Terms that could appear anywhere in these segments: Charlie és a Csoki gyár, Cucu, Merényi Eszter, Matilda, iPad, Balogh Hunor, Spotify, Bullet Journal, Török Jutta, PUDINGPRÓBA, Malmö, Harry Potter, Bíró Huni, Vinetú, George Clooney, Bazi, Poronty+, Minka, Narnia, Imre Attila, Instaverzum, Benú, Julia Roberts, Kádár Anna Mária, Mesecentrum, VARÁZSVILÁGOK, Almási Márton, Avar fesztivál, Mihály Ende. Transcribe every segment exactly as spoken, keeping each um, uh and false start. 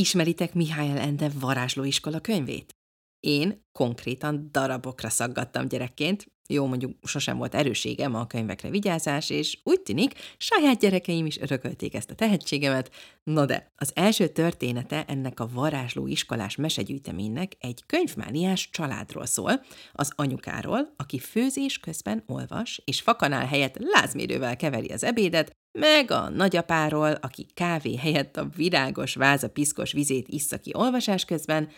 Ismeritek Mihály Ende varázslóiskola könyvét? Én konkrétan darabokra szaggattam gyerekként, jó, mondjuk sosem volt erőségem a könyvekre vigyázás, és úgy tűnik, saját gyerekeim is örökölték ezt a tehetségemet. No de, az első története ennek a varázsló iskolás mesegyűjteménynek egy könyvmániás családról szól, az anyukáról, aki főzés közben olvas, és fakanál helyett lázmérővel keveri az ebédet, meg a nagyapáról, aki kávé helyett a virágos váza piszkos vizét issza ki olvasás közben,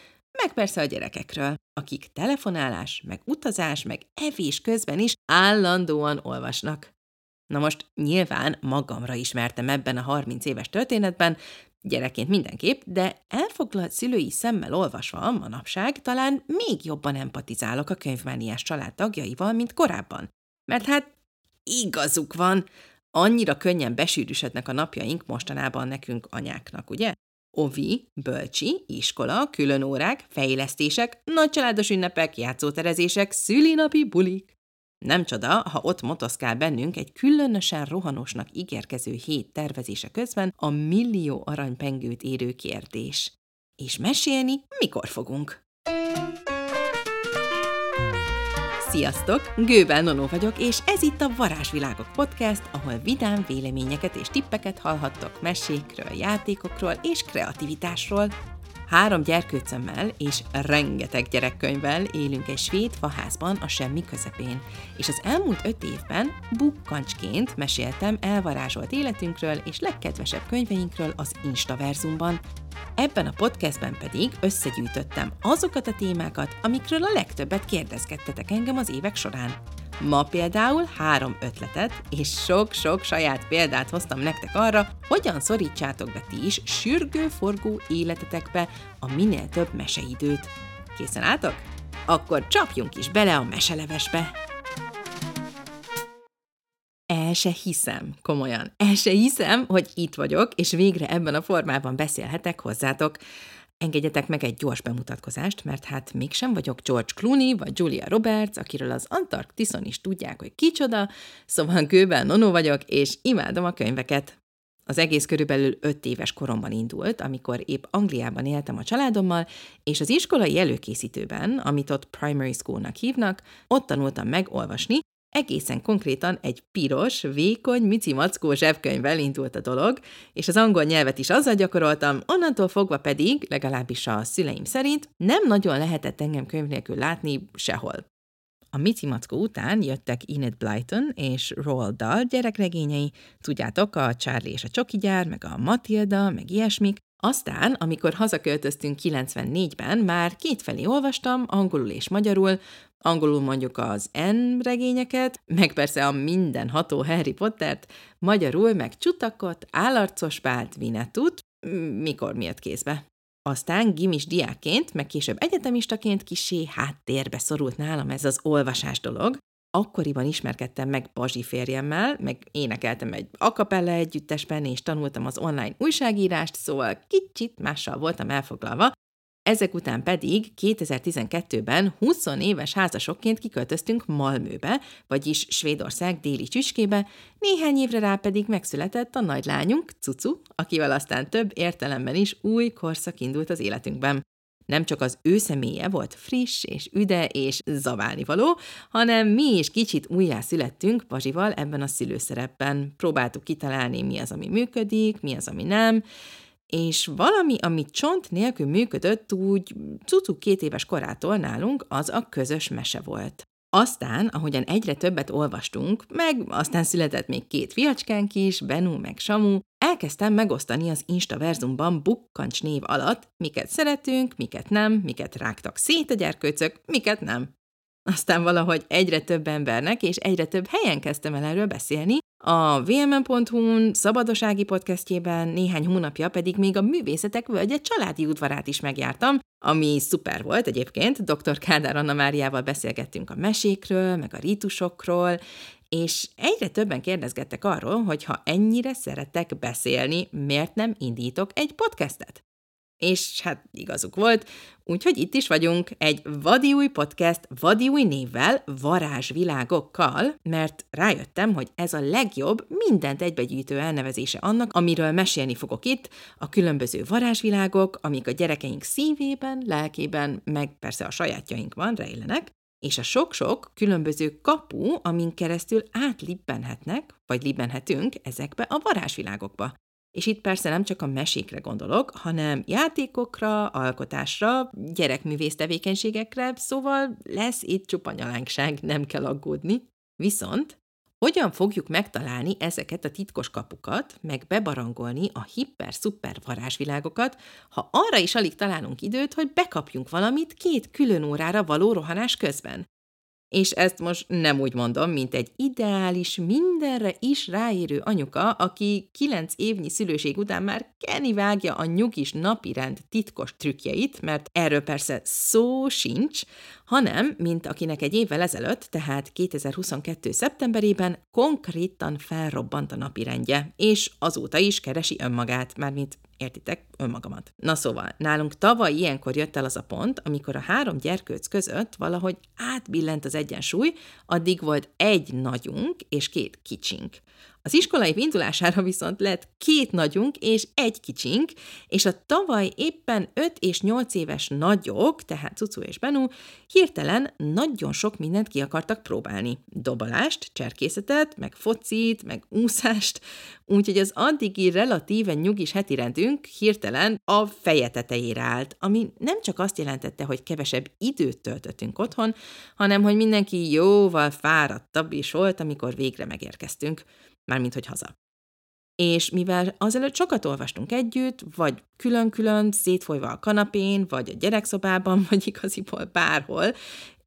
meg persze a gyerekekről, akik telefonálás, meg utazás, meg evés közben is állandóan olvasnak. Na most nyilván magamra ismertem ebben a harminc éves történetben, gyerekként mindenképp, de elfoglalt szülői szemmel olvasva manapság talán még jobban empatizálok a könyvmániás család tagjaival, mint korábban. Mert hát igazuk van, annyira könnyen besűrűsödnek a napjaink mostanában nekünk anyáknak, ugye? Ovi, bölcsi, iskola, külön órák, fejlesztések, nagycsaládos ünnepek, játszóterezések, szülinapi bulik. Nem csoda, ha ott motoszkál bennünk egy különösen rohanósnak ígérkező hét tervezése közben a millió aranypengőt érő kérdés. És mesélni mikor fogunk? Sziasztok! Gőben Nonó vagyok, és ez itt a Varázsvilágok podcast, ahol vidám véleményeket és tippeket hallhattok mesékről, játékokról és kreativitásról. Három gyerkőcömmel és rengeteg gyerekkönyvvel élünk egy svéd faházban a semmi közepén, és az elmúlt öt évben bukkancsként meséltem elvarázsolt életünkről és legkedvesebb könyveinkről az Instaverzumban. Ebben a podcastben pedig összegyűjtöttem azokat a témákat, amikről a legtöbbet kérdezgettetek engem az évek során. Ma például három ötletet és sok-sok saját példát hoztam nektek arra, hogyan szorítsátok be ti is sürgő-forgó életetekbe a minél több meseidőt. Készen álltok? Akkor csapjunk is bele a meselevesbe! El se hiszem, komolyan, el se hiszem, hogy itt vagyok, és végre ebben a formában beszélhetek hozzátok. Engedjetek meg egy gyors bemutatkozást, mert hát mégsem vagyok George Clooney vagy Julia Roberts, akiről az Antarktiszon is tudják, hogy kicsoda, szóval Gőben Nonó vagyok, és imádom a könyveket. Az egész körülbelül öt éves koromban indult, amikor épp Angliában éltem a családommal, és az iskolai előkészítőben, amit ott primary school-nak hívnak, ott tanultam meg olvasni. Egészen konkrétan egy piros, vékony, micimackó zsebkönyvvel indult a dolog, és az angol nyelvet is azzal gyakoroltam, onnantól fogva pedig, legalábbis a szüleim szerint, nem nagyon lehetett engem könyv nélkül látni sehol. A micimackó után jöttek Enid Blyton és Roald Dahl gyerekregényei, tudjátok, a Charlie és a Csoki gyár, meg a Matilda, meg ilyesmik. Aztán, amikor hazaköltöztünk kilencvennégyben, már kétfelé olvastam, angolul és magyarul, angolul mondjuk az N regényeket, meg persze a minden ható Harry Pottert, magyarul meg Csutakot, Állarcospált, Vinetút, mikor miatt kézbe. Aztán gimis diákként, meg később egyetemistaként kissé háttérbe szorult nálam ez az olvasás dolog. Akkoriban ismerkedtem meg Bazi férjemmel, meg énekeltem egy akapella együttesben, és tanultam az online újságírást, szóval kicsit mással voltam elfoglalva. Ezek után pedig kétezer-tizenkettőben húsz éves házasokként kiköltöztünk Malmöbe, vagyis Svédország déli csücskébe, néhány évre rá pedig megszületett a nagylányunk, Cucu, akivel aztán több értelemben is új korszak indult az életünkben. Nem csak az ő személye volt friss és üde és zaválnivaló, hanem mi is kicsit újjá születtünk Bazival ebben a szülőszerepben. Próbáltuk kitalálni, mi az, ami működik, mi az, ami nem, és valami, ami csont nélkül működött úgy Cucu két éves korától nálunk, az a közös mese volt. Aztán, ahogyan egyre többet olvastunk, meg aztán született még két fiacskánk is, Benú meg Samú, elkezdtem megosztani az Instaverzumban bukkancs név alatt, miket szeretünk, miket nem, miket rágtak szét a gyerkőcök, miket nem. Aztán valahogy egyre több embernek és egyre több helyen kezdtem el erről beszélni, a vé em en pont hú-n, szabadosági podcastjében, néhány hónapja pedig még a művészetek völgye családi udvarát is megjártam, ami szuper volt egyébként, doktor Kádár Anna Máriával beszélgettünk a mesékről, meg a rítusokról, és egyre többen kérdezgettek arról, hogy ha ennyire szeretek beszélni, miért nem indítok egy podcastet? És hát igazuk volt, úgyhogy itt is vagyunk egy vadi új podcast, vadi új névvel, varázsvilágokkal, mert rájöttem, hogy ez a legjobb, mindent egybegyűjtő elnevezése annak, amiről mesélni fogok itt, a különböző varázsvilágok, amik a gyerekeink szívében, lelkében, meg persze a sajátjainkban rejlenek, és a sok-sok különböző kapu, amin keresztül átlibbenhetnek, vagy libbenhetünk ezekbe a varázsvilágokba. És itt persze nem csak a mesékre gondolok, hanem játékokra, alkotásra, gyerekművész tevékenységekre, szóval lesz itt csupa nyalánkság, nem kell aggódni. Viszont hogyan fogjuk megtalálni ezeket a titkos kapukat, meg bebarangolni a hiper-szuper varázsvilágokat, ha arra is alig találunk időt, hogy bekapjunk valamit két külön órára való rohanás közben? És ezt most nem úgy mondom, mint egy ideális, mindenre is ráérő anyuka, aki kilenc évnyi szülőség után már kenivágja a nyugis napirend titkos trükkjeit, mert erről persze szó sincs, hanem, mint akinek egy évvel ezelőtt, tehát kétezer-huszonkettő. szeptemberében konkrétan felrobbant a napirendje, és azóta is keresi önmagát, mármint értitek, önmagamat. Na szóval, nálunk tavaly ilyenkor jött el az a pont, amikor a három gyerkőc között valahogy átbillent az egyensúly, addig volt egy nagyunk és két kicsink. Az iskolai indulására viszont lett két nagyunk és egy kicsink, és a tavaly éppen öt és nyolc éves nagyok, tehát Cucu és Benú, hirtelen nagyon sok mindent ki akartak próbálni. Dobalást, cserkészetet, meg focit, meg úszást, úgyhogy az addigi relatíven nyugis heti rendünk hirtelen a feje tetejére állt, ami nem csak azt jelentette, hogy kevesebb időt töltöttünk otthon, hanem hogy mindenki jóval fáradtabb is volt, amikor végre megérkeztünk. Mármint, hogy haza. És mivel azelőtt sokat olvastunk együtt, vagy külön-külön, szétfolyva a kanapén, vagy a gyerekszobában, vagy igaziból bárhol,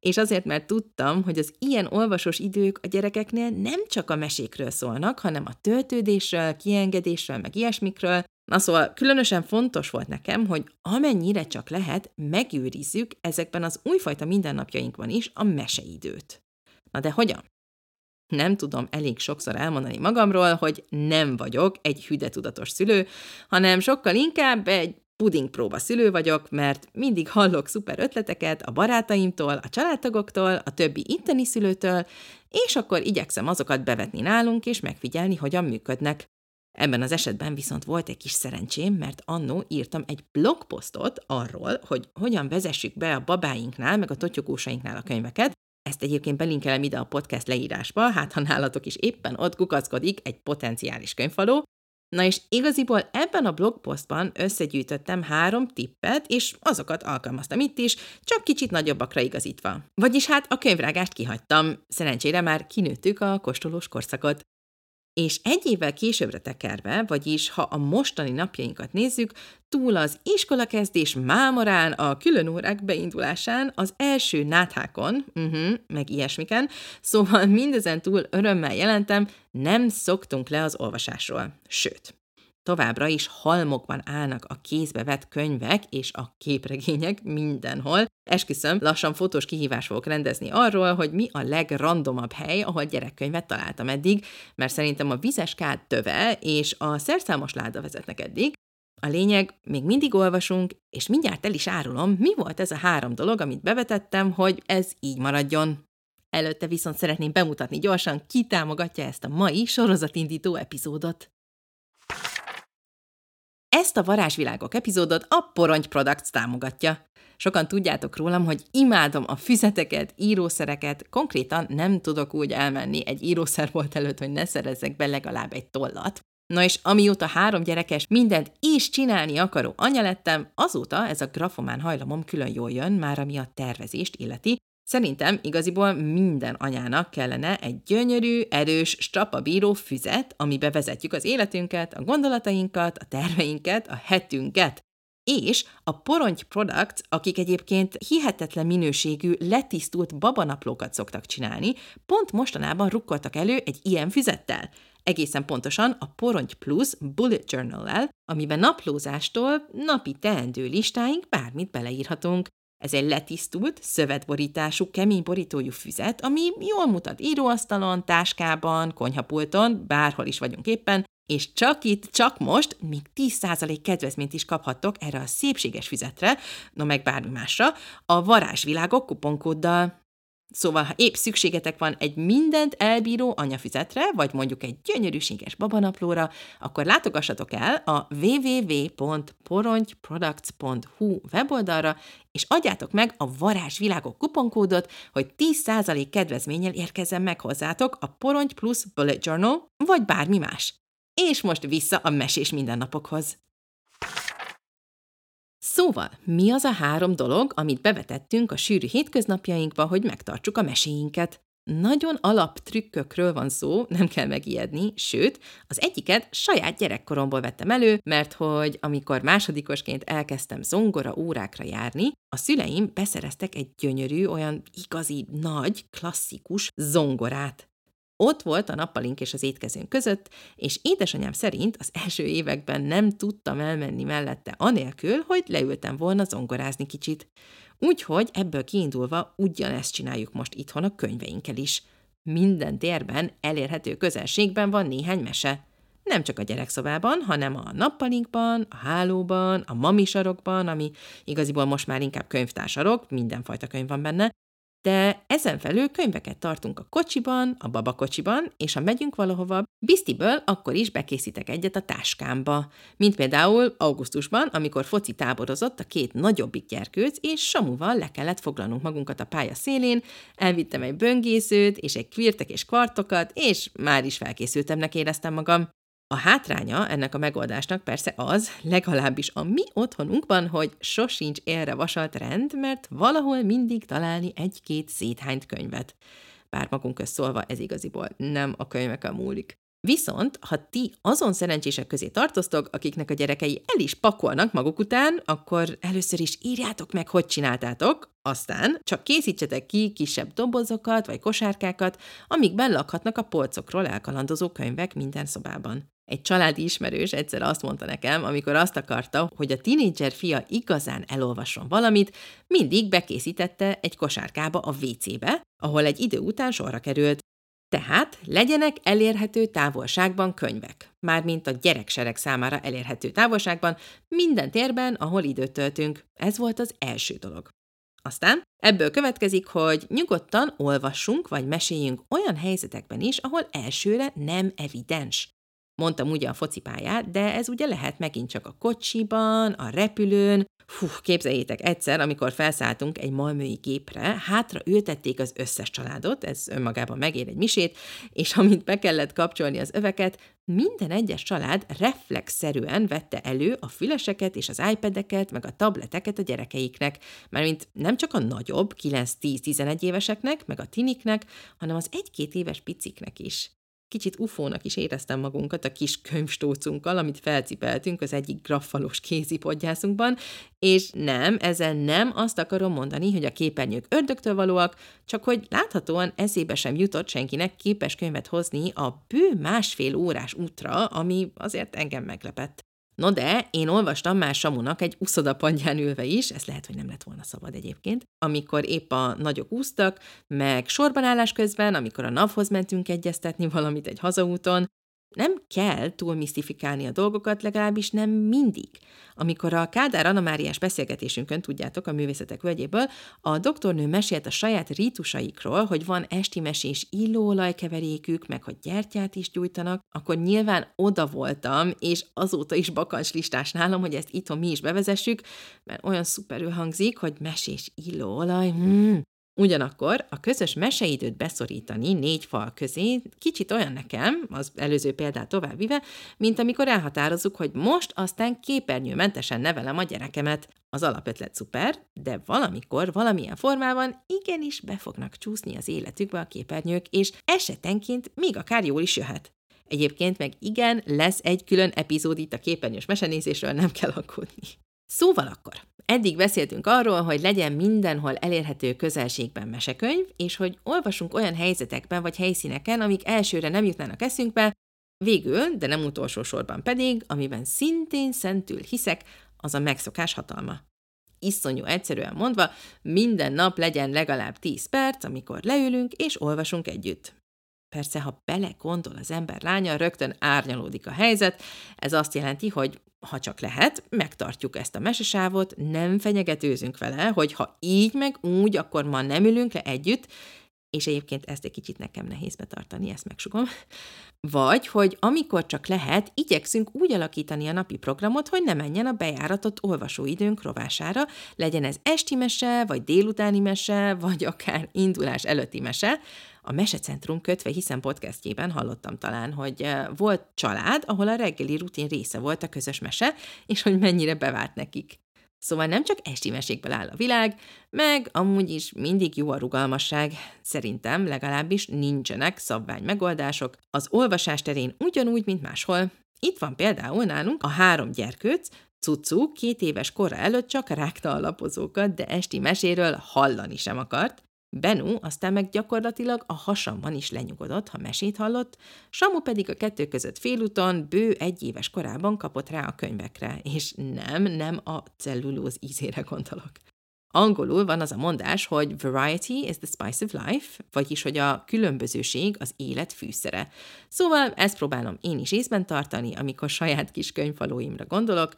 és azért, mert tudtam, hogy az ilyen olvasós idők a gyerekeknél nem csak a mesékről szólnak, hanem a töltődésről, kiengedésről, meg ilyesmikről. Na szóval különösen fontos volt nekem, hogy amennyire csak lehet, megőrizzük ezekben az újfajta mindennapjainkban is a meseidőt. Na de hogyan? Nem tudom elég sokszor elmondani magamról, hogy nem vagyok egy hüdetudatos szülő, hanem sokkal inkább egy pudingpróba szülő vagyok, mert mindig hallok szuper ötleteket a barátaimtól, a családtagoktól, a többi itteni szülőtől, és akkor igyekszem azokat bevetni nálunk és megfigyelni, hogyan működnek. Ebben az esetben viszont volt egy kis szerencsém, mert annó írtam egy blogposztot arról, hogy hogyan vezessük be a babáinknál, meg a totyogósainknál a könyveket. Ezt egyébként belinkelem ide a podcast leírásba, hát ha nálatok is éppen ott kukackodik egy potenciális könyvfaló. Na és igaziból ebben a blogpostban összegyűjtöttem három tippet, és azokat alkalmaztam itt is, csak kicsit nagyobbakra igazítva. Vagyis hát a könyvrágást kihagytam, szerencsére már kinőttük a kóstolós korszakot. És egy évvel későbbre tekerve, vagyis ha a mostani napjainkat nézzük, túl az iskolakezdés mámorán, a külön órák beindulásán, az első náthákon, uh-huh, meg ilyesmiken, szóval mindezen túl örömmel jelentem, nem szoktunk le az olvasásról. Sőt, továbbra is halmokban állnak a kézbe vett könyvek és a képregények mindenhol. Esküszöm, lassan fotós kihívást fogok rendezni arról, hogy mi a legrandomabb hely, ahol gyerekkönyvet találtam eddig, mert szerintem a vizes kád töve és a szerszámos láda vezetnek eddig. A lényeg, még mindig olvasunk, és mindjárt el is árulom, mi volt ez a három dolog, amit bevetettem, hogy ez így maradjon. Előtte viszont szeretném bemutatni gyorsan, ki támogatja ezt a mai sorozatindító epizódot. Ezt a varázsvilágok epizódot a Poronty Products támogatja. Sokan tudjátok rólam, hogy imádom a füzeteket, írószereket, konkrétan nem tudok úgy elmenni egy írószerbolt előtt, hogy ne szerezzek be legalább egy tollat. Na és amióta három gyerekes, mindent is csinálni akaró anya lettem, azóta ez a grafomán hajlamom külön jól jön, már ami a tervezést illeti. Szerintem igaziból minden anyának kellene egy gyönyörű, erős, strapabíró füzet, amibe vezetjük az életünket, a gondolatainkat, a terveinket, a hetünket. És a Poronty Products, akik egyébként hihetetlen minőségű, letisztult babanaplókat szoktak csinálni, pont mostanában rukkoltak elő egy ilyen füzettel. Egészen pontosan a Poronty Plus Bullet Journal-el, amiben naplózástól napi teendő listáink bármit beleírhatunk. Ez egy letisztult, szövetborítású, kemény borítójú füzet, ami jól mutat íróasztalon, táskában, konyhapulton, bárhol is vagyunk éppen, És csak itt, csak most még tíz százalék kedvezményt is kaphattok erre a szépséges füzetre, no meg bármi másra, a varázsvilágok kuponkóddal. Szóval, ha épp szükségetek van egy mindent elbíró anyafüzetre, vagy mondjuk egy gyönyörűséges babanaplóra, akkor látogassatok el a double-u double-u double-u pont poronyproducts pont hu weboldalra, és adjátok meg a varázsvilágok kuponkódot, hogy tíz százalék kedvezménnyel érkezzen meg hozzátok a Poronty Plus Bullet Journal, vagy bármi más. És most vissza a mesés mindennapokhoz. Szóval, mi az a három dolog, amit bevetettünk a sűrű hétköznapjainkba, hogy megtartsuk a meséinket? Nagyon alap trükkökről van szó, nem kell megijedni, sőt, az egyiket saját gyerekkoromból vettem elő, mert hogy amikor másodikosként elkezdtem zongora órákra járni, a szüleim beszereztek egy gyönyörű, olyan igazi, nagy, klasszikus zongorát. Ott volt a nappalink és az étkezőnk között, és édesanyám szerint az első években nem tudtam elmenni mellette anélkül, hogy leültem volna zongorázni kicsit. Úgyhogy ebből kiindulva ugyanezt csináljuk most itthon a könyveinkkel is. Minden térben, elérhető közelségben van néhány mese. Nem csak a gyerekszobában, hanem a nappalinkban, a hálóban, a mamisarokban, ami igaziból most már inkább könyvtársarok, mindenfajta könyv van benne, de ezen felül könyveket tartunk a kocsiban, a babakocsiban, és ha megyünk valahova, biztiből akkor is bekészítek egyet a táskámba. Mint például augusztusban, amikor foci táborozott a két nagyobbik gyerkőc, és Samúval le kellett foglalnunk magunkat a pálya szélén, elvittem egy böngészőt, és egy kvirtek és kvartokat, és már is felkészültemnek éreztem magam. A hátránya ennek a megoldásnak persze az, legalábbis a mi otthonunkban, hogy sosincs élre vasalt rend, mert valahol mindig találni egy-két széthányt könyvet. Bár magunk közt szólva ez igaziból nem a könyveken múlik. Viszont, ha ti azon szerencsések közé tartoztok, akiknek a gyerekei el is pakolnak maguk után, akkor először is írjátok meg, hogy csináltátok, aztán csak készítsetek ki kisebb dobozokat vagy kosárkákat, amikben lakhatnak a polcokról elkalandozó könyvek minden szobában. Egy családi ismerős egyszer azt mondta nekem, amikor azt akarta, hogy a tinédzser fia igazán elolvasson valamit, mindig bekészítette egy kosárkába a vé cébe, ahol egy idő után sorra került. Tehát legyenek elérhető távolságban könyvek, mármint a gyereksereg számára elérhető távolságban, minden térben, ahol időt töltünk. Ez volt az első dolog. Aztán ebből következik, hogy nyugodtan olvassunk vagy meséljünk olyan helyzetekben is, ahol elsőre nem evidens. Mondtam ugye a focipályát, de ez ugye lehet megint csak a kocsiban, a repülőn. Fú, képzeljétek egyszer, amikor felszálltunk egy malmői gépre, hátra ültették az összes családot, ez önmagában megér egy misét, és amint be kellett kapcsolni az öveket, minden egyes család reflexzerűen vette elő a füleseket és az iPad-eket, meg a tableteket a gyerekeiknek, mármint nem csak a nagyobb, kilenc-tíz-tizenegy éveseknek, meg a tiniknek, hanem az egy-két éves piciknek is. Kicsit ufónak is éreztem magunkat a kis könyvstócunkkal, amit felcipeltünk az egyik graffalos kézipodgyászunkban, és nem, ezzel nem azt akarom mondani, hogy a képernyők ördögtől valóak, csak hogy láthatóan eszébe sem jutott senkinek képes könyvet hozni a bő másfél órás útra, ami azért engem meglepett. No de, én olvastam már Samunak egy úszodapadján ülve is, ez lehet, hogy nem lett volna szabad egyébként, amikor épp a nagyok úsztak, meg sorbanállás közben, amikor a navhoz mentünk egyeztetni valamit egy hazaúton. Nem kell túl misztifikálni a dolgokat, legalábbis nem mindig. Amikor a Kádár Anna Máriás beszélgetésünkön, tudjátok, a Művészetek Völgyéből, a doktornő mesélt a saját rítusaikról, hogy van esti mesés illóolajkeverékük, meg hogy gyertyát is gyújtanak, akkor nyilván oda voltam, és azóta is bakancslistás nálam, hogy ezt itthon mi is bevezessük, mert olyan szuperül hangzik, hogy mesés illóolaj, mm. Ugyanakkor a közös meseidőt beszorítani négy fal közé kicsit olyan nekem, az előző példát továbbvive, mint amikor elhatározzuk, hogy most aztán képernyőmentesen nevelem a gyerekemet. Az alapötlet szuper, de valamikor, valamilyen formában igenis be fognak csúszni az életükbe a képernyők, és esetenként még akár jól is jöhet. Egyébként meg igen, lesz egy külön epizód itt a képernyős mesenézésről, nem kell aggódni. Szóval akkor, eddig beszéltünk arról, hogy legyen mindenhol elérhető közelségben mesekönyv, és hogy olvasunk olyan helyzetekben vagy helyszíneken, amik elsőre nem jutnának eszünkbe, végül, de nem utolsó sorban pedig, amiben szintén szentül hiszek, az a megszokás hatalma. Iszonyú egyszerűen mondva, minden nap legyen legalább tíz perc, amikor leülünk és olvasunk együtt. Persze, ha belegondol az ember lánya, rögtön árnyalódik a helyzet. Ez azt jelenti, hogy ha csak lehet, megtartjuk ezt a mesesávot, nem fenyegetőzünk vele, hogy ha így meg úgy, akkor ma nem ülünk le együtt, és egyébként ezt egy kicsit nekem nehéz betartani, ezt megsugom. Vagy, hogy amikor csak lehet, igyekszünk úgy alakítani a napi programot, hogy ne menjen a bejáratott olvasóidőnk rovására, legyen ez esti mese, vagy délutáni mese, vagy akár indulás előtti mese. A Mesecentrum kötve, hiszen podcastjében hallottam talán, hogy volt család, ahol a reggeli rutin része volt a közös mese, és hogy mennyire bevált nekik. Szóval nem csak esti mesékből áll a világ, meg amúgy is mindig jó a rugalmasság. Szerintem legalábbis nincsenek szabványmegoldások. Az olvasás terén ugyanúgy, mint máshol. Itt van például nálunk a három gyerkőc, Cucu két éves korra előtt csak rágta a lapozókat, de esti meséről hallani sem akart. Benú aztán meg gyakorlatilag a hasamban is lenyugodott, ha mesét hallott, Samú pedig a kettő között félúton, bő egy éves korában kapott rá a könyvekre, és nem, nem a cellulóz ízére gondolok. Angolul van az a mondás, hogy variety is the spice of life, vagyis hogy a különbözőség az élet fűszere. Szóval ezt próbálom én is észben tartani, amikor saját kis könyvfalóimra gondolok,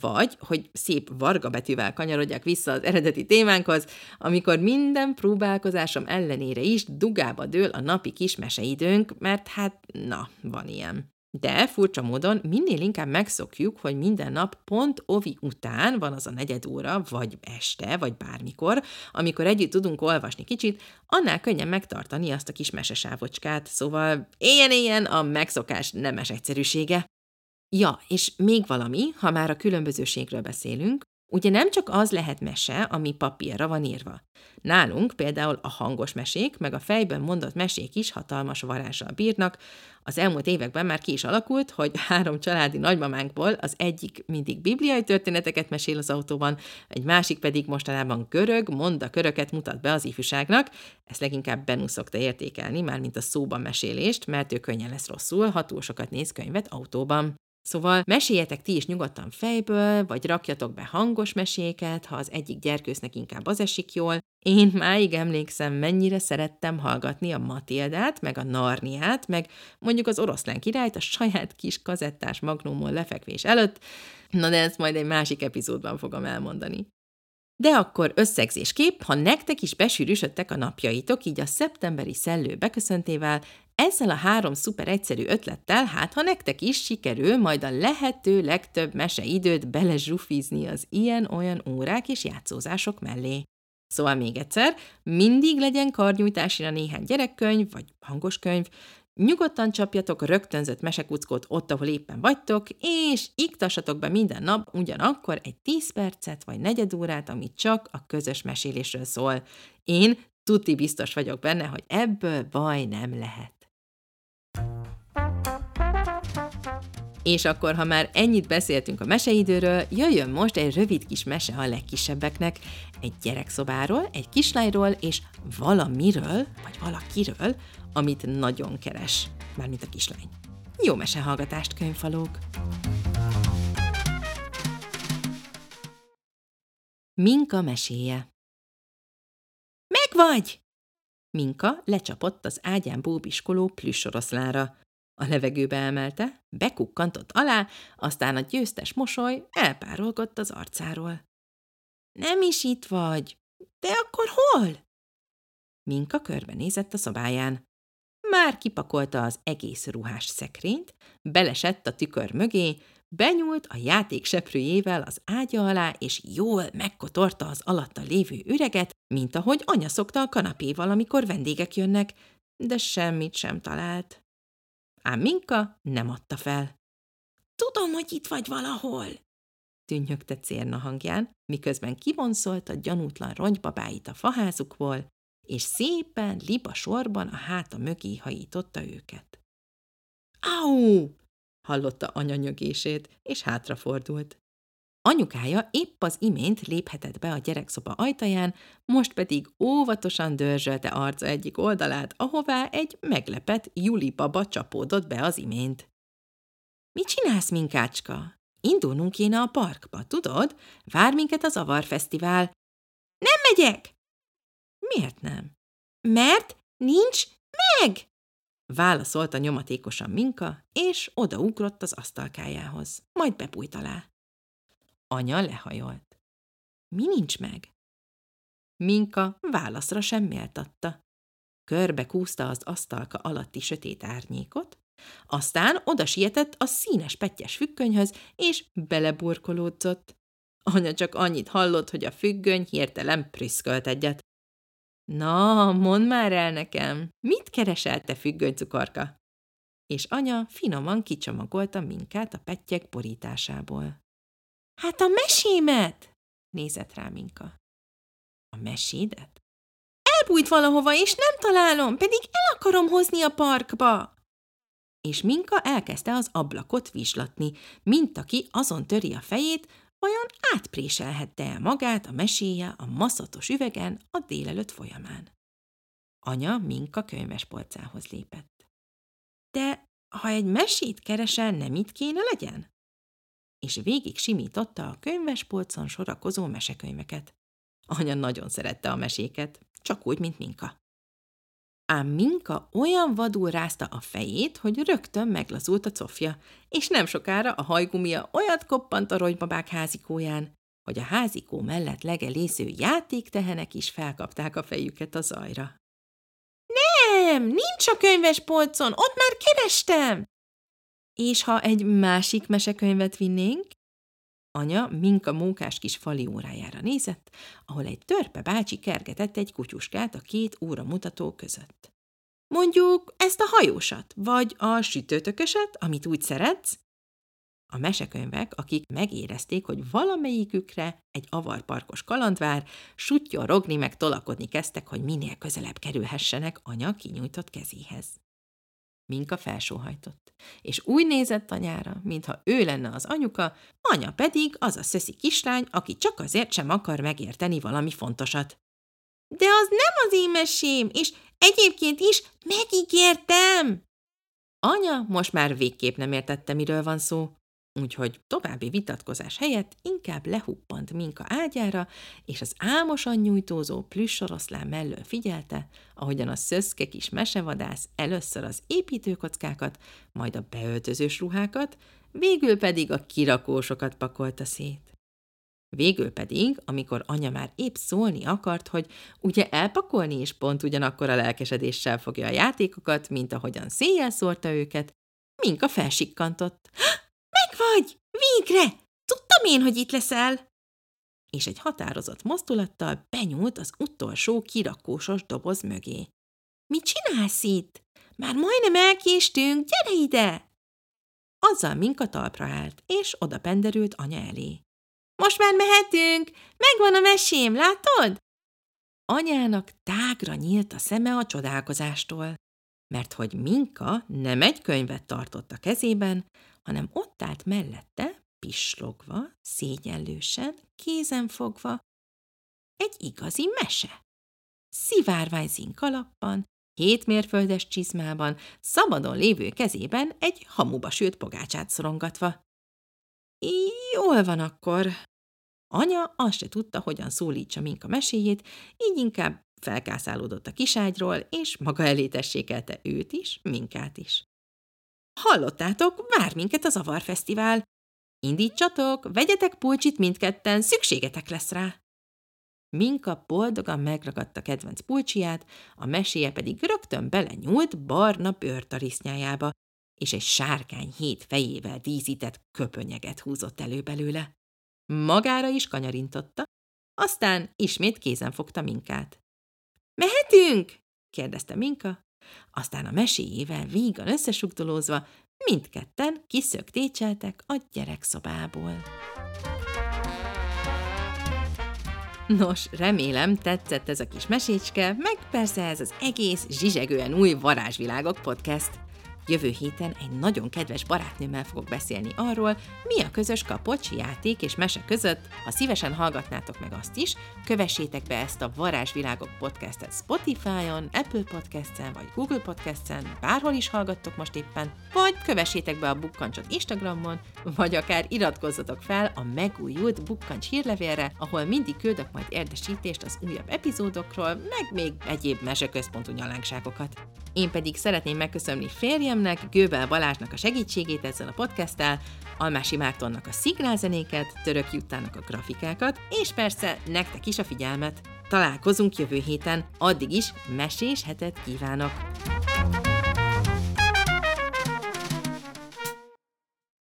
vagy, hogy szép varga betűvel kanyarodjak vissza az eredeti témánkhoz, amikor minden próbálkozásom ellenére is dugába dől a napi kis meseidőnk, mert hát na, van ilyen. De furcsa módon minél inkább megszokjuk, hogy minden nap pont ovi után van az a negyed óra, vagy este, vagy bármikor, amikor együtt tudunk olvasni kicsit, annál könnyen megtartani azt a kis mesesávocskát, szóval éljen-éljen a megszokás nemes egyszerűsége. Ja, és még valami, ha már a különbözőségről beszélünk, ugye nem csak az lehet mese, ami papírra van írva. Nálunk például a hangos mesék, meg a fejben mondott mesék is hatalmas varázssal bírnak. Az elmúlt években már ki is alakult, hogy három családi nagymamánkból az egyik mindig bibliai történeteket mesél az autóban, egy másik pedig mostanában görög mondaköröket mutat be az ifjúságnak. Ezt leginkább Benú szokta értékelni, mármint a szóban mesélést, mert ő könnyen lesz rosszul, ha túl sokat néz könyvet autóban. Szóval meséljetek ti is nyugodtan fejből, vagy rakjatok be hangos meséket, ha az egyik gyerkősznek inkább az esik jól. Én máig emlékszem, mennyire szerettem hallgatni a Matildát, meg a Narniát, meg mondjuk az Oroszlán királyt a saját kis kazettás magnumon lefekvés előtt. Na de ezt majd egy másik epizódban fogom elmondani. De akkor összegzésképp, ha nektek is besűrűsödtek a napjaitok, így a szeptemberi szellő beköszöntével, ezzel a három szuper egyszerű ötlettel, hát ha nektek is sikerül majd a lehető legtöbb meseidőt belezsufízni az ilyen-olyan órák és játszózások mellé. Szóval még egyszer, mindig legyen karnyújtásra néhány gyerekkönyv vagy hangos könyv, nyugodtan csapjatok rögtönzött mesekuckót ott, ahol éppen vagytok, és iktassatok be minden nap ugyanakkor egy tíz percet vagy negyed órát, ami csak a közös mesélésről szól. Én tuti biztos vagyok benne, hogy ebből baj nem lehet. És akkor, ha már ennyit beszéltünk a meseidőről, jöjjön most egy rövid kis mese a legkisebbeknek. Egy gyerekszobáról, egy kislányról és valamiről, vagy valakiről, amit nagyon keres. Mármint a kislány. Jó mesehallgatást, könyvfalók! Minka meséje. Megvagy! Minka lecsapott az ágyán bóbiskoló plüssoroszlánra. A levegőbe emelte, bekukkantott alá, aztán a győztes mosoly elpárolgott az arcáról. Nem is itt vagy. De akkor hol? Minka körbenézett a szobáján. Már kipakolta az egész ruhás szekrényt, belesett a tükör mögé, benyúlt a játékseprőjével az ágya alá, és jól megkotorta az alatta lévő üreget, mint ahogy anya szokta a kanapéval, amikor vendégek jönnek, de semmit sem talált. Ám Minka nem adta fel. Tudom, hogy itt vagy valahol, tűnnyögte cérna hangján, miközben kivonszolt a gyanútlan rongybabáit a faházukból, és szépen liba sorban a háta mögé hajította őket. Au! Hallotta anya nyögését, és hátrafordult. Anyukája épp az imént léphetett be a gyerekszoba ajtaján, most pedig óvatosan dörzsölte arca egyik oldalát, ahová egy meglepett Juli baba csapódott be az imént. – Mit csinálsz, Minkácska? Indulnunk kéne a parkba, tudod? Vár minket az Avar fesztivál. – Nem megyek! – Miért nem? – Mert nincs meg! válaszolta nyomatékosan Minka, és odaugrott az asztalkájához, majd bebújt alá. Anya lehajolt. Mi nincs meg? Minka válaszra sem méltatta. Körbe kúszta az asztalka alatti sötét árnyékot, aztán oda sietett a színes pettyes függönyhöz, és beleburkolódzott. Anya csak annyit hallott, hogy a függöny hirtelen prüszkölt egyet. Na, mondd már el nekem, mit keresel, te függönycukorka? És anya finoman kicsomagolta Minkát a pettyek borításából. Hát a mesémet! Nézett rá Minka. A mesédet? Elbújt valahova, és nem találom, pedig el akarom hozni a parkba! És Minka elkezdte az ablakot vizslatni, mint aki azon töri a fejét, vajon átpréselhette el magát a meséje a maszatos üvegen a délelőtt folyamán. Anya Minka könyvespolcához lépett. De ha egy mesét keresel, nem itt kéne legyen? És végig simította a könyvespolcon sorakozó mesekönyveket. Anya nagyon szerette a meséket, csak úgy, mint Minka. Ám Minka olyan vadul rázta a fejét, hogy rögtön meglazult a cofja, és nem sokára a hajgumia olyat koppant a ronybabák házikóján, hogy a házikó mellett legelésző játéktehenek is felkapták a fejüket a zajra. Nem, nincs a könyvespolcon, ott már kerestem! És ha egy másik mesekönyvet vinnénk? Anya Minka mókás kis fali órájára nézett, ahol egy törpe bácsi kergetett egy kutyuskát a két óramutató között. Mondjuk ezt a hajósat, vagy a sütőtököset, amit úgy szeretsz? A mesekönyvek, akik megérezték, hogy valamelyikükre egy avarparkos kalandvár, suttyorogni meg tolakodni kezdtek, hogy minél közelebb kerülhessenek anya kinyújtott kezéhez. Minka felsóhajtott, és úgy nézett anyára, mintha ő lenne az anyuka, anya pedig az a szöszi kislány, aki csak azért sem akar megérteni valami fontosat. De az nem az én mesém, és egyébként is megígértem! Anya most már végképp nem értette, miről van szó, úgyhogy további vitatkozás helyett inkább lehuppant Minka ágyára, és az álmosan nyújtózó plüss oroszlán mellől figyelte, ahogyan a szöszke kis mesevadász először az építőkockákat, majd a beöltözős ruhákat, végül pedig a kirakósokat pakolta szét. Végül pedig, amikor anya már épp szólni akart, hogy ugye elpakolni is pont ugyanakkor a lelkesedéssel fogja a játékokat, mint ahogyan széjjel szórta őket, Minka felsikkantott. Vagy, végre! Tudtam én, hogy itt leszel! És egy határozott mozdulattal benyúlt az utolsó kirakósos doboz mögé. Mit csinálsz itt? Már majdnem elkéstünk, gyere ide! Azzal Minka talpra állt, és oda penderült anya elé. Most már mehetünk, megvan a mesém, látod? Anyának tágra nyílt a szeme a csodálkozástól, mert hogy Minka nem egy könyvet tartott a kezében, hanem ott állt mellette, pislogva, szégyenlősen, kézen fogva, egy igazi mese. Szivárvány színkalappal, hétmérföldes csizmában, szabadon lévő kezében egy hamuba sült pogácsát szorongatva. Jól van akkor. Anya azt se tudta, hogyan szólítsa Minka meséjét, így inkább felkászálódott a kiságyról, és maga elé tessékelte őt is, Minkát is. Hallottátok, vár minket az Avar fesztivál. Indítsatok, vegyetek pulcsit mindketten, szükségetek lesz rá. Minka boldogan megragadta kedvenc pulcsiját, a meséje pedig rögtön belenyúlt barna bőrtarisznyájába, és egy sárkány hét fejével díszített köpönyeget húzott elő belőle. Magára is kanyarintotta, aztán ismét kézen fogta Minkát. Mehetünk? Kérdezte Minka. Aztán a meséjével vígan összesugdolózva mindketten kiszöktécseltek a gyerekszobából. Nos, remélem tetszett ez a kis mesécske, meg persze ez az egész zsizsegően új Varázsvilágok podcast. Jövő héten egy nagyon kedves barátnőmmel fogok beszélni arról, mi a közös kapocs, játék és mese között. Ha szívesen hallgatnátok meg azt is, kövessétek be ezt a Varázsvilágok podcastet Spotify-on, Apple Podcast-en vagy Google Podcast-en, bárhol is hallgattok most éppen, vagy kövessétek be a Bukkancsot Instagramon, vagy akár iratkozzatok fel a megújult Bukkancs hírlevélre, ahol mindig küldök majd értesítést az újabb epizódokról, meg még egyéb meseközpontú nyalánkságokat. Én pedig szeretném megköszönni férjemnek, Göbel Balázsnak a segítségét ezzel a podcasttel, Almási Mártonnak a szikrálzenéket, Török Juttának a grafikákat, és persze nektek is a figyelmet. Találkozunk jövő héten, addig is mesés hetet kívánok!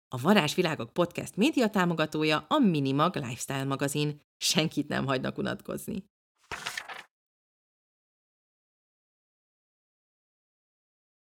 A Varázsvilágok podcast média támogatója a Minimag Lifestyle magazin. Senkit nem hagynak unatkozni.